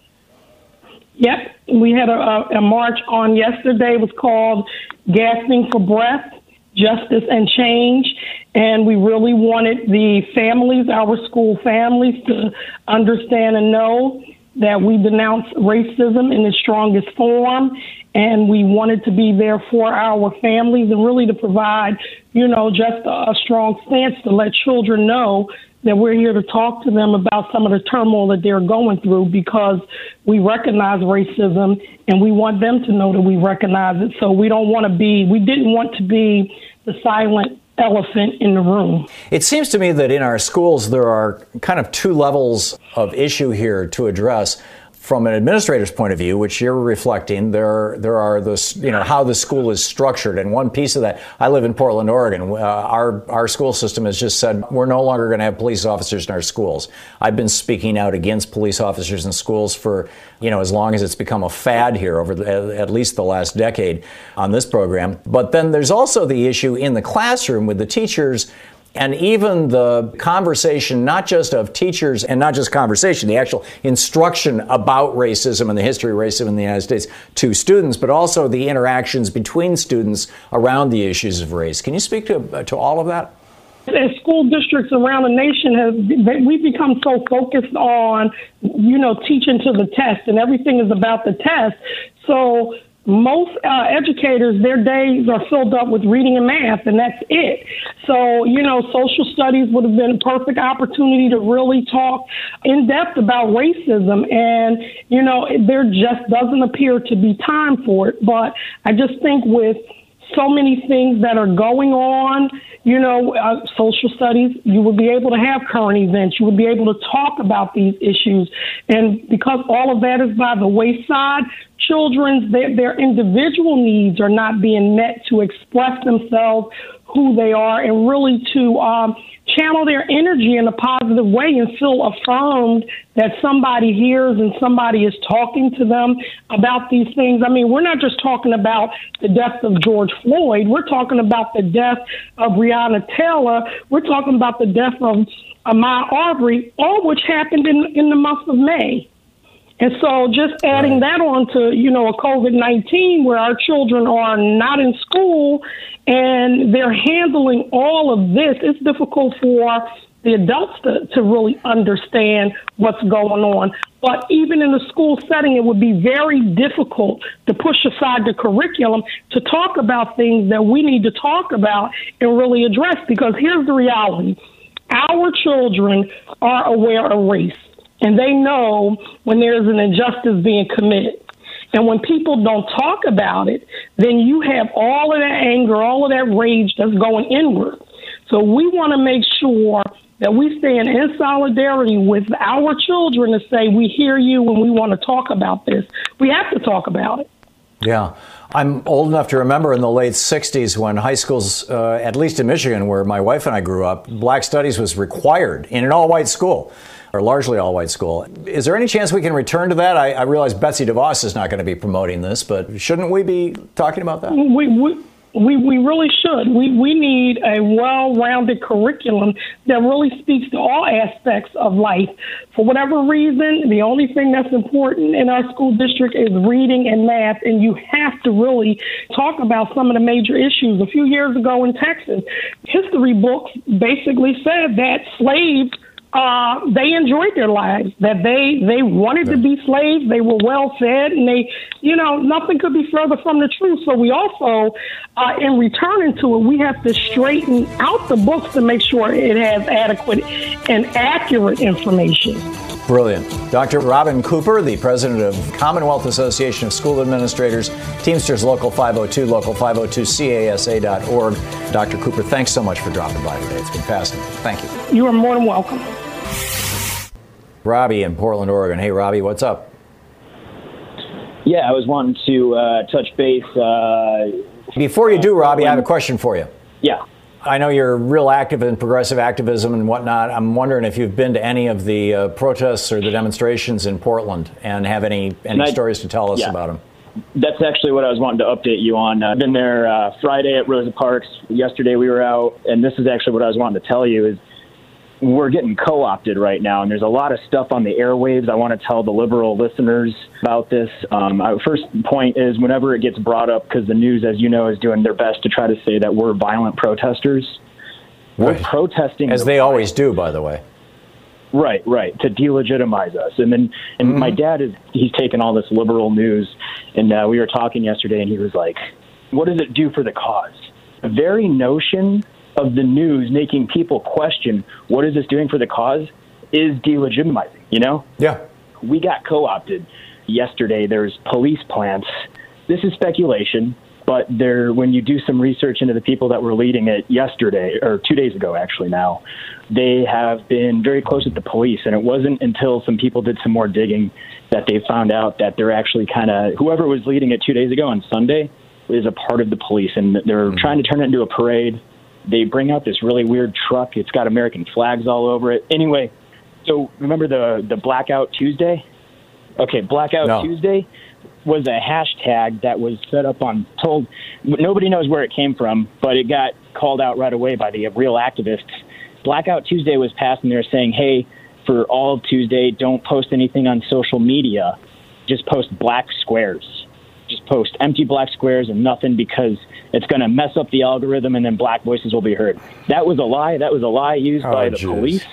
Yep. We had a, a march on yesterday. It was called Gasping for Breath, Justice and Change. And we really wanted the families, our school families, to understand and know that we denounce racism in its strongest form, and we wanted to be there for our families and really to provide, you know, just a, a strong stance to let children know that we're here to talk to them about some of the turmoil that they're going through, because we recognize racism and we want them to know that we recognize it. So we don't want to be, we didn't want to be the silent elephant in the room. It seems to me that in our schools, there are kind of two levels of issue here to address. From an administrator's point of view, which you're reflecting, there are, there are those, you know, how the school is structured. And one piece of that, I live in Portland, Oregon. Uh, our our school system has just said, we're no longer going to have police officers in our schools. I've been speaking out against police officers in schools for, you know, as long as it's become a fad here over the, at least the last decade on this program. But then there's also the issue in the classroom with the teachers. And even the conversation, not just of teachers and not just conversation, the actual instruction about racism and the history of racism in the United States to students, but also the interactions between students around the issues of race. Can you speak to, to all of that? As school districts around the nation, have, we've become so focused on, you know, teaching to the test, and everything is about the test. So most uh, educators, their days are filled up with reading and math, and that's it. So, you know, social studies would have been a perfect opportunity to really talk in depth about racism. And, you know, there just doesn't appear to be time for it. But I just think with so many things that are going on, you know, uh, social studies, you would be able to have current events. You would be able to talk about these issues. And because all of that is by the wayside, children's, their, their individual needs are not being met to express themselves, who they are, and really to um, channel their energy in a positive way and feel affirmed that somebody hears and somebody is talking to them about these things. I mean, we're not just talking about the death of George Floyd. We're talking about the death of Breonna Taylor. We're talking about the death of Ahmaud Arbery, all which happened in, in the month of May. And so just adding that on to, you know, a COVID nineteen where our children are not in school and they're handling all of this, it's difficult for the adults to, to really understand what's going on. But even in the school setting, it would be very difficult to push aside the curriculum to talk about things that we need to talk about and really address. Because here's the reality. Our children are aware of race. And they know when there's an injustice being committed. And when people don't talk about it, then you have all of that anger, all of that rage that's going inward. So we want to make sure that we stand in solidarity with our children to say, we hear you when we want to talk about this. We have to talk about it. Yeah. I'm old enough to remember in the late sixties when high schools, uh, at least in Michigan, where my wife and I grew up, Black Studies was required in an all-white school. Or largely all-white school. Is there any chance we can return to that? I, I realize Betsy DeVos is not going to be promoting this, but shouldn't we be talking about that? We we we, we really should. We, we need a well-rounded curriculum that really speaks to all aspects of life. For whatever reason, the only thing that's important in our school district is reading and math, and you have to really talk about some of the major issues. A few years ago in Texas, history books basically said that slaves Uh, they enjoyed their lives, that they, they wanted to be slaves, they were well fed, and they, you know, nothing could be further from the truth. So we also, uh, in returning to it, we have to straighten out the books to make sure it has adequate and accurate information. Brilliant. Doctor Robin Cooper, the president of Commonwealth Association of School Administrators, Teamsters Local five oh two, local five oh two C A S A dot org. Doctor Cooper, thanks so much for dropping by today. It's been fascinating. Thank you. You are more than welcome. Robbie in Portland, Oregon. Hey, Robbie, what's up? Yeah, I was wanting to uh, touch base. Uh, Before you do, Robbie, I have a question for you. Yeah. I know you're real active in progressive activism and whatnot. I'm wondering if you've been to any of the uh, protests or the demonstrations in Portland and have any, any I, stories to tell us yeah. about them. That's actually what I was wanting to update you on. I've been there uh, Friday at Rosa Parks. Yesterday we were out, and this is actually what I was wanting to tell you is we're getting co-opted right now, and there's a lot of stuff on the airwaves. I want to tell the liberal listeners about this. Um, our first point is whenever it gets brought up, because the news, as you know, is doing their best to try to say that we're violent protesters. We're right. protesting. As the they violence. Always do, by the way. Right, right, to delegitimize us. And then, and mm-hmm. my dad is, he's taken all this liberal news, and uh, we were talking yesterday, and he was like, what does it do for the cause? The very notion of the news making people question, what is this doing for the cause, is delegitimizing, you know? Yeah. We got co-opted yesterday. There's police plants. This is speculation, but there, when you do some research into the people that were leading it yesterday, or two days ago actually now, they have been very close with the police, and it wasn't until some people did some more digging that they found out that they're actually kind of, whoever was leading it two days ago on Sunday is a part of the police, and they're mm-hmm. trying to turn it into a parade. They bring out this really weird truck. It's got American flags all over it. Anyway, so remember the the Blackout Tuesday? Okay, Blackout no. Tuesday was a hashtag that was set up on, told, nobody knows where it came from, but it got called out right away by the real activists. Blackout Tuesday was passed, and they were saying, hey, for all of Tuesday, don't post anything on social media. Just post black squares. Just post empty black squares and nothing, because it's going to mess up the algorithm, and then black voices will be heard. That was a lie. That was a lie used oh, by the geez. police.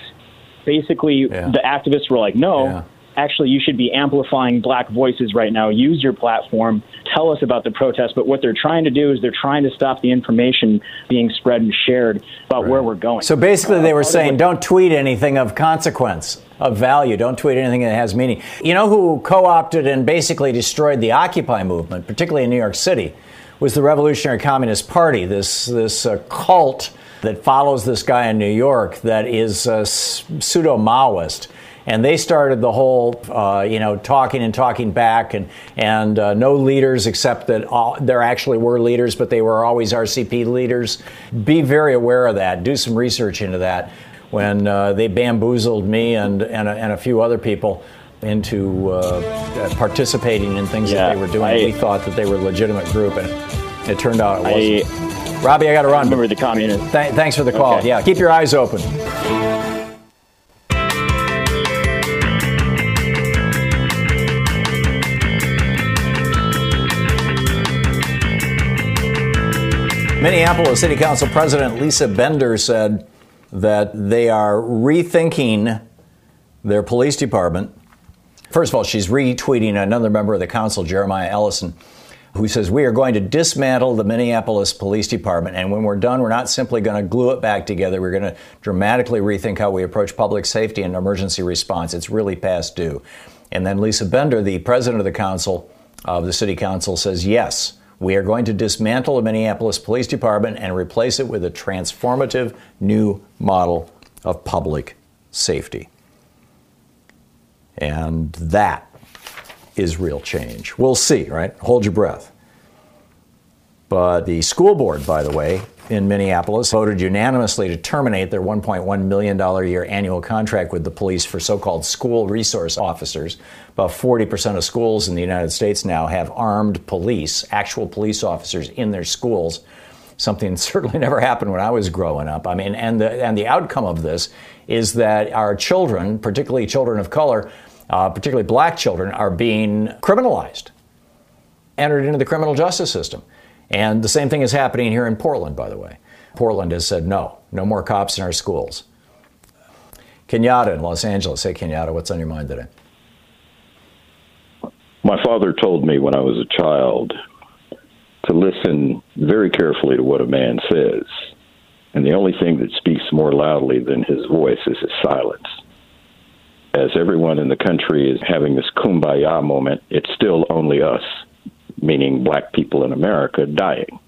Basically, yeah. the activists were like, no, yeah. actually, you should be amplifying black voices right now. Use your platform. Tell us about the protest. But what they're trying to do is they're trying to stop the information being spread and shared about right. where we're going. So basically, they were uh, saying, don't tweet anything of consequence, of value. Don't tweet anything that has meaning. You know who co-opted and basically destroyed the Occupy movement, particularly in New York City, was the Revolutionary Communist Party, this this uh, cult that follows this guy in New York that is uh, pseudo-Maoist. And they started the whole, uh, you know, talking and talking back, and and uh, no leaders, except that all, there actually were leaders, but they were always R C P leaders. Be very aware of that. Do some research into that. When uh, they bamboozled me and and a, and a few other people into uh, participating in things yeah, that they were doing, I, we thought that they were a legitimate group, and it turned out it wasn't. I, Robbie, I got to run. I remember the communist. Th- thanks for the call. Okay. Yeah, keep your eyes open. Minneapolis City Council President Lisa Bender said that they are rethinking their police department. First of all, she's retweeting another member of the council, Jeremiah Ellison, who says, we are going to dismantle the Minneapolis Police Department. And when we're done, we're not simply going to glue it back together. We're going to dramatically rethink how we approach public safety and emergency response. It's really past due. And then Lisa Bender, the president of the council, of the city council, says, yes, we are going to dismantle the Minneapolis Police Department and replace it with a transformative new model of public safety. And that is real change. We'll see, right? Hold your breath. But the school board, by the way, in Minneapolis voted unanimously to terminate their one point one million dollars a year annual contract with the police for so-called school resource officers. About forty percent of schools in the United States now have armed police, actual police officers in their schools, something certainly never happened when I was growing up. I mean, and the, and the outcome of this is that our children, particularly children of color, uh, particularly black children, are being criminalized, entered into the criminal justice system. And the same thing is happening here in Portland, by the way. Portland has said, no, no more cops in our schools. Kenyatta in Los Angeles. Hey, Kenyatta, what's on your mind today? My father told me when I was a child to listen very carefully to what a man says. And the only thing that speaks more loudly than his voice is his silence. As everyone in the country is having this kumbaya moment, it's still only us, meaning black people in America, dying.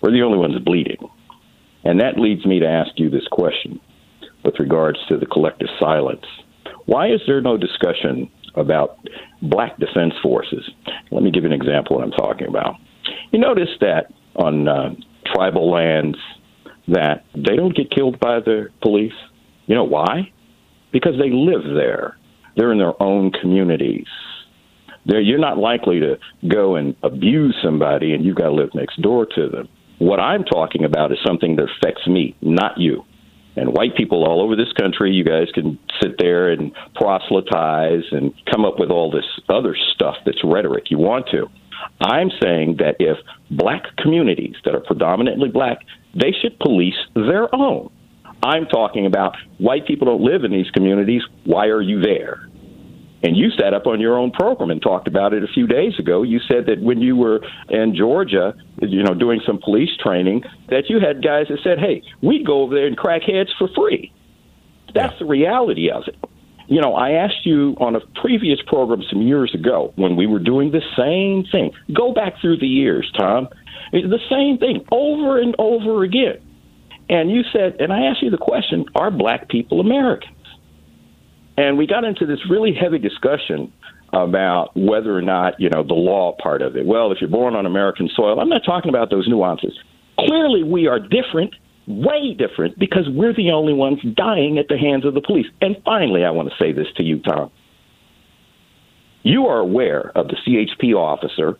We're the only ones bleeding. And that leads me to ask you this question with regards to the collective silence. Why is there no discussion about black defense forces? Let me give you an example of what I'm talking about. You notice that on uh, tribal lands that they don't get killed by the police. You know why? Because they live there. They're in their own communities. There, you're not likely to go and abuse somebody, and you've got to live next door to them. What I'm talking about is something that affects me, not you. And white people all over this country, you guys can sit there and proselytize and come up with all this other stuff that's rhetoric you want to. I'm saying that if black communities that are predominantly black, they should police their own. I'm talking about white people don't live in these communities. Why are you there? And you sat up on your own program and talked about it a few days ago. You said that when you were in Georgia, you know, doing some police training, that you had guys that said, hey, we'd go over there and crack heads for free. That's yeah. the reality of it. You know, I asked you on a previous program some years ago when we were doing the same thing. Go back through the years, Thom. It's the same thing over and over again. And you said, and I asked you the question, are black people Americans? And we got into this really heavy discussion about whether or not, you know, the law part of it. Well, if you're born on American soil, I'm not talking about those nuances. Clearly, we are different, way different, because we're the only ones dying at the hands of the police. And finally, I want to say this to you, Thom. You are aware of the C H P officer.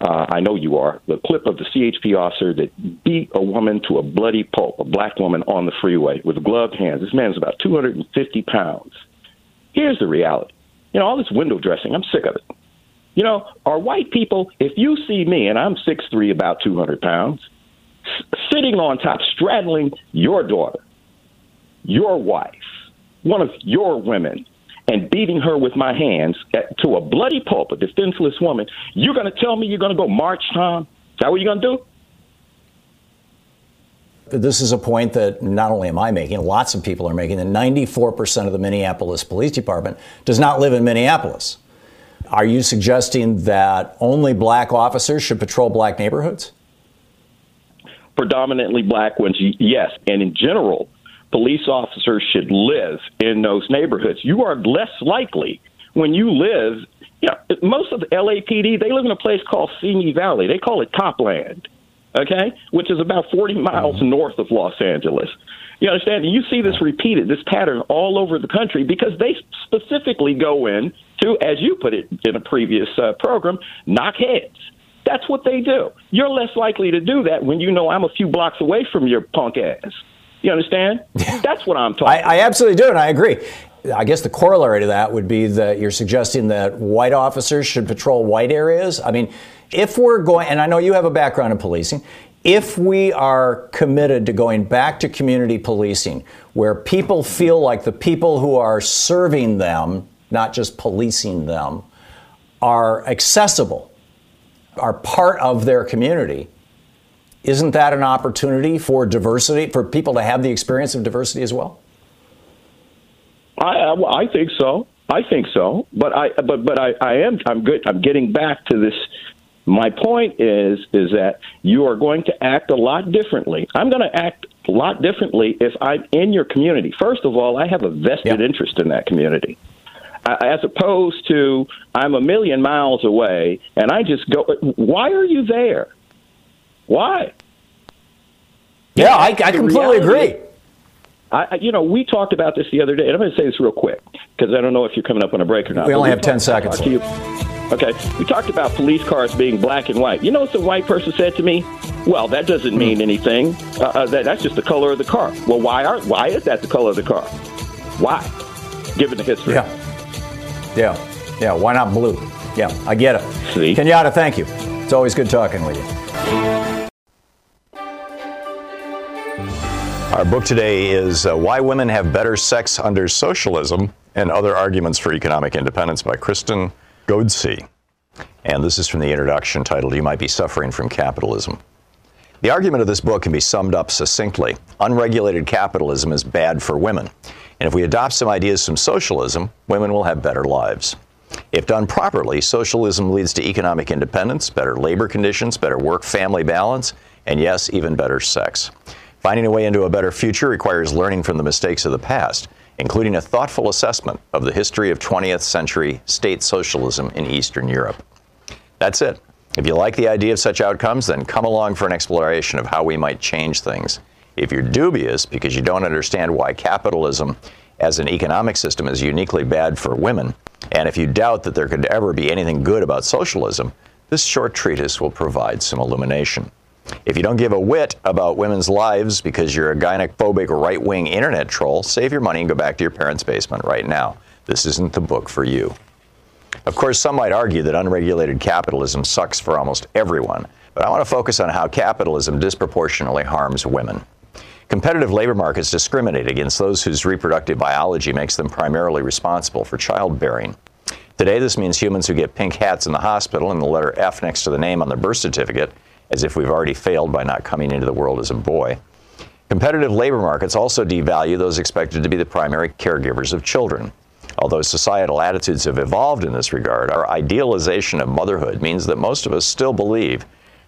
Uh, I know you are. The clip of the C H P officer that beat a woman to a bloody pulp, a black woman on the freeway with gloved hands. This man is about two hundred fifty pounds. Here's the reality. You know, all this window dressing, I'm sick of it. You know, our white people, if you see me, and I'm six foot three, about two hundred pounds, s- sitting on top, straddling your daughter, your wife, one of your women, and beating her with my hands at, to a bloody pulp, a defenseless woman, you're going to tell me you're going to go march, Thom? Is that what you're going to do? This is a point that not only am I making, lots of people are making, that ninety-four percent of the Minneapolis Police Department does not live in Minneapolis. Are you suggesting that only black officers should patrol black neighborhoods? Predominantly black ones, yes. And in general, police officers should live in those neighborhoods. You are less likely when you live, you know, most of the L A P D, they live in a place called Simi Valley. They call it Copland. Okay, which is about forty miles north of Los Angeles. You understand? You see this repeated, this pattern all over the country because they specifically go in to, as you put it in a previous uh, program, knock heads. That's what they do. You're less likely to do that when you know I'm a few blocks away from your punk ass. You understand? That's what I'm talking I, about. I absolutely do, and I agree. I guess the corollary to that would be that you're suggesting that white officers should patrol white areas. I mean, if we're going, and I know you have a background in policing, if we are committed to going back to community policing, where people feel like the people who are serving them, not just policing them, are accessible, are part of their community, isn't that an opportunity for diversity, for people to have the experience of diversity as well? I, I, I think so. I think so. But I, but, but I, I am, I'm good. I'm getting back to this. My point is, is that you are going to act a lot differently. I'm going to act a lot differently if I'm in your community. First of all, I have a vested yep. interest in that community, uh, as opposed to I'm a million miles away and I just go. Why are you there? Why? Yeah, I, I completely reality. agree. I, you know, we talked about this the other day, and I'm going to say this real quick because I don't know if you're coming up on a break or not. We only have ten seconds. Okay, we talked about police cars being black and white. You know what some white person said to me? Well, that doesn't mean anything. Uh, uh, that, that's just the color of the car. Well, why aren't? Why is that the color of the car? Why? Given the history. Yeah. Yeah. Yeah. Why not blue? Yeah, I get it. See? Kenyatta, thank you. It's always good talking with you. Our book today is uh, Why Women Have Better Sex Under Socialism and Other Arguments for Economic Independence by Kristen Goedsee. And this is from the introduction titled, You Might Be Suffering from Capitalism. The argument of this book can be summed up succinctly. Unregulated capitalism is bad for women. And if we adopt some ideas from socialism, women will have better lives. If done properly, socialism leads to economic independence, better labor conditions, better work-family balance, and yes, even better sex. Finding a way into a better future requires learning from the mistakes of the past, including a thoughtful assessment of the history of twentieth century state socialism in Eastern Europe. That's it. If you like the idea of such outcomes, then come along for an exploration of how we might change things. If you're dubious because you don't understand why capitalism as an economic system is uniquely bad for women, and if you doubt that there could ever be anything good about socialism, this short treatise will provide some illumination. If you don't give a whit about women's lives because you're a gynophobic right-wing internet troll, save your money and go back to your parents' basement right now. This isn't the book for you. Of course, some might argue that unregulated capitalism sucks for almost everyone, but I want to focus on how capitalism disproportionately harms women. Competitive labor markets discriminate against those whose reproductive biology makes them primarily responsible for childbearing. Today, this means humans who get pink hats in the hospital and the letter F next to the name on their birth certificate, as if we've already failed by not coming into the world as a boy. Competitive labor markets also devalue those expected to be the primary caregivers of children. Although societal attitudes have evolved in this regard, our idealization of motherhood means that most of us still believe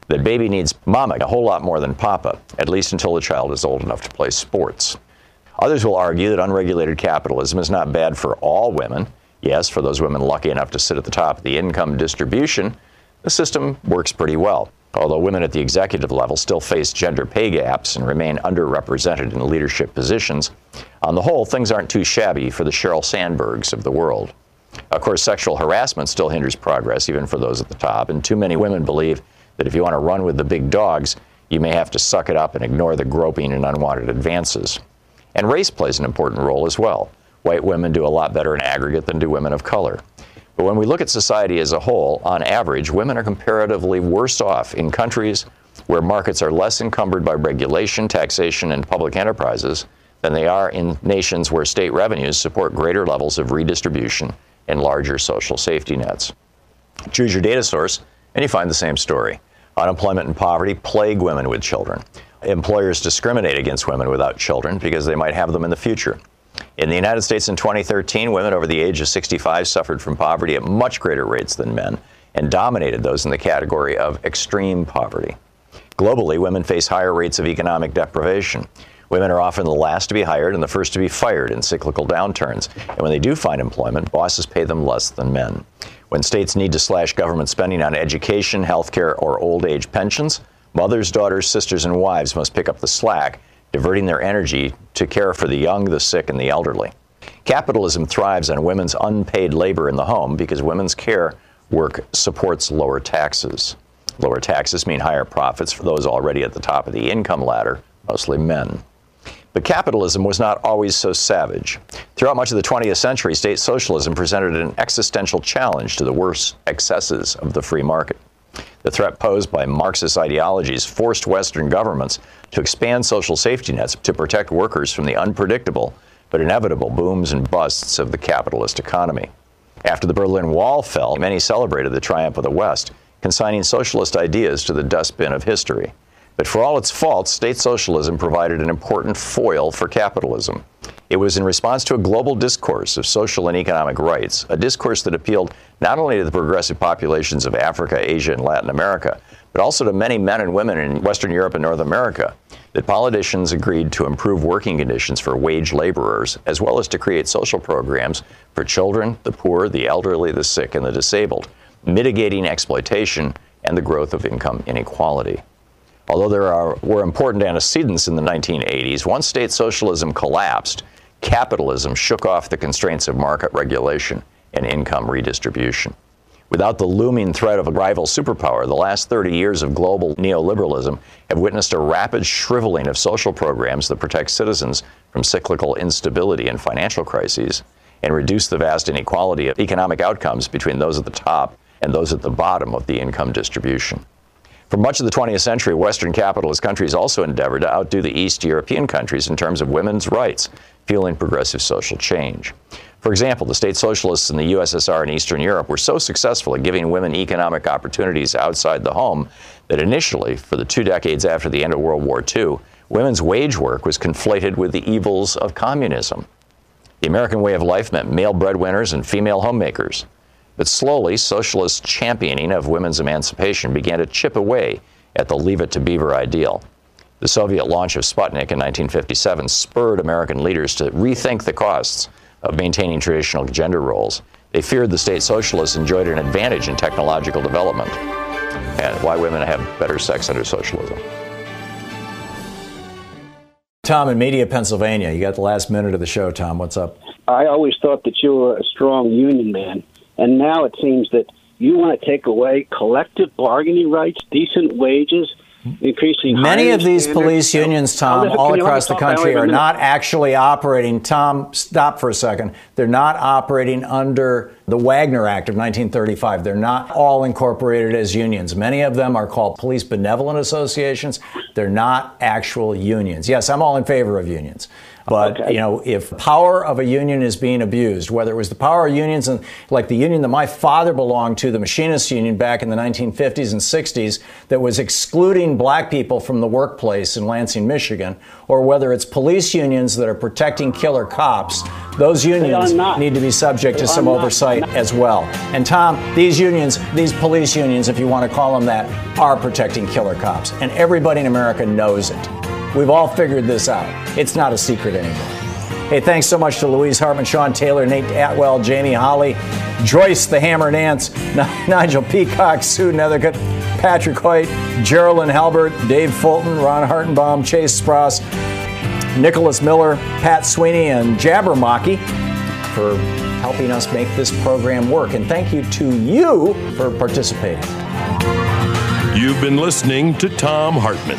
that baby needs mama a whole lot more than papa, at least until the child is old enough to play sports. Others will argue that unregulated capitalism is not bad for all women. Yes, for those women lucky enough to sit at the top of the income distribution, the system works pretty well, although women at the executive level still face gender pay gaps and remain underrepresented in leadership positions. On the whole, things aren't too shabby for the Sheryl Sandbergs of the world. Of course, sexual harassment still hinders progress, even for those at the top, and too many women believe that if you want to run with the big dogs, you may have to suck it up and ignore the groping and unwanted advances. And race plays an important role as well. White women do a lot better in aggregate than do women of color. But when we look at society as a whole, on average, women are comparatively worse off in countries where markets are less encumbered by regulation, taxation, and public enterprises than they are in nations where state revenues support greater levels of redistribution and larger social safety nets. Choose your data source, and you find the same story. Unemployment and poverty plague women with children. Employers discriminate against women without children because they might have them in the future. In the United States in twenty thirteen, women over the age of sixty-five suffered from poverty at much greater rates than men and dominated those in the category of extreme poverty. Globally, women face higher rates of economic deprivation. Women are often the last to be hired and the first to be fired in cyclical downturns, and when they do find employment, bosses pay them less than men. When states need to slash government spending on education, health care, or old age pensions, mothers, daughters, sisters, and wives must pick up the slack, diverting their energy to care for the young, the sick, and the elderly. Capitalism thrives on women's unpaid labor in the home because women's care work supports lower taxes. Lower taxes mean higher profits for those already at the top of the income ladder, mostly men. But capitalism was not always so savage. Throughout much of the twentieth century, state socialism presented an existential challenge to the worst excesses of the free market. The threat posed by Marxist ideologies forced Western governments to expand social safety nets to protect workers from the unpredictable but inevitable booms and busts of the capitalist economy. After the Berlin Wall fell, many celebrated the triumph of the West, consigning socialist ideas to the dustbin of history. But for all its faults, state socialism provided an important foil for capitalism. It was in response to a global discourse of social and economic rights, a discourse that appealed not only to the progressive populations of Africa, Asia, and Latin America, but also to many men and women in Western Europe and North America, that politicians agreed to improve working conditions for wage laborers, as well as to create social programs for children, the poor, the elderly, the sick, and the disabled, mitigating exploitation and the growth of income inequality. Although there are, were important antecedents in the nineteen eighties, once state socialism collapsed, capitalism shook off the constraints of market regulation and income redistribution. Without the looming threat of a rival superpower, the last thirty years of global neoliberalism have witnessed a rapid shriveling of social programs that protect citizens from cyclical instability and financial crises and reduce the vast inequality of economic outcomes between those at the top and those at the bottom of the income distribution. For much of the twentieth century, Western capitalist countries also endeavored to outdo the East European countries in terms of women's rights, fueling progressive social change. For example, the state socialists in the U S S R and Eastern Europe were so successful at giving women economic opportunities outside the home that initially, for the two decades after the end of World War Two, women's wage work was conflated with the evils of communism. The American way of life meant male breadwinners and female homemakers. But slowly, socialist championing of women's emancipation began to chip away at the Leave It to Beaver ideal. The Soviet launch of Sputnik in nineteen fifty-seven spurred American leaders to rethink the costs of maintaining traditional gender roles. They feared the state socialists enjoyed an advantage in technological development, and why women have better sex under socialism. Tom in Media, Pennsylvania. You got the last minute of the show, Tom. What's up? I always thought that you were a strong union man. And now it seems that you want to take away collective bargaining rights, decent wages, increasing. Many of these standards. police unions, Tom, oh, all across the country are not actually operating. Tom, stop for a second. They're not operating under the Wagner Act of nineteen thirty-five. They're not all incorporated as unions. Many of them are called police benevolent associations. They're not actual unions. Yes, I'm all in favor of unions. But, okay. you know, if power of a union is being abused, whether it was the power of unions and like the union that my father belonged to, the machinists union back in the nineteen fifties and sixties that was excluding black people from the workplace in Lansing, Michigan, or whether it's police unions that are protecting killer cops, those unions need to be subject to some oversight as well. And, Tom, these unions, these police unions, if you want to call them that, are protecting killer cops. And everybody in America knows it. We've all figured this out. It's not a secret anymore. Hey, thanks so much to Louise Hartman, Sean Taylor, Nate Atwell, Jamie Holly, Joyce the Hammer Nance, N- Nigel Peacock, Sue Nethercutt, Patrick Hoyt, Geraldine Halbert, Dave Fulton, Ron Hartenbaum, Chase Spross, Nicholas Miller, Pat Sweeney, and Jabbermocky for helping us make this program work. And thank you to you for participating. You've been listening to Thom Hartmann.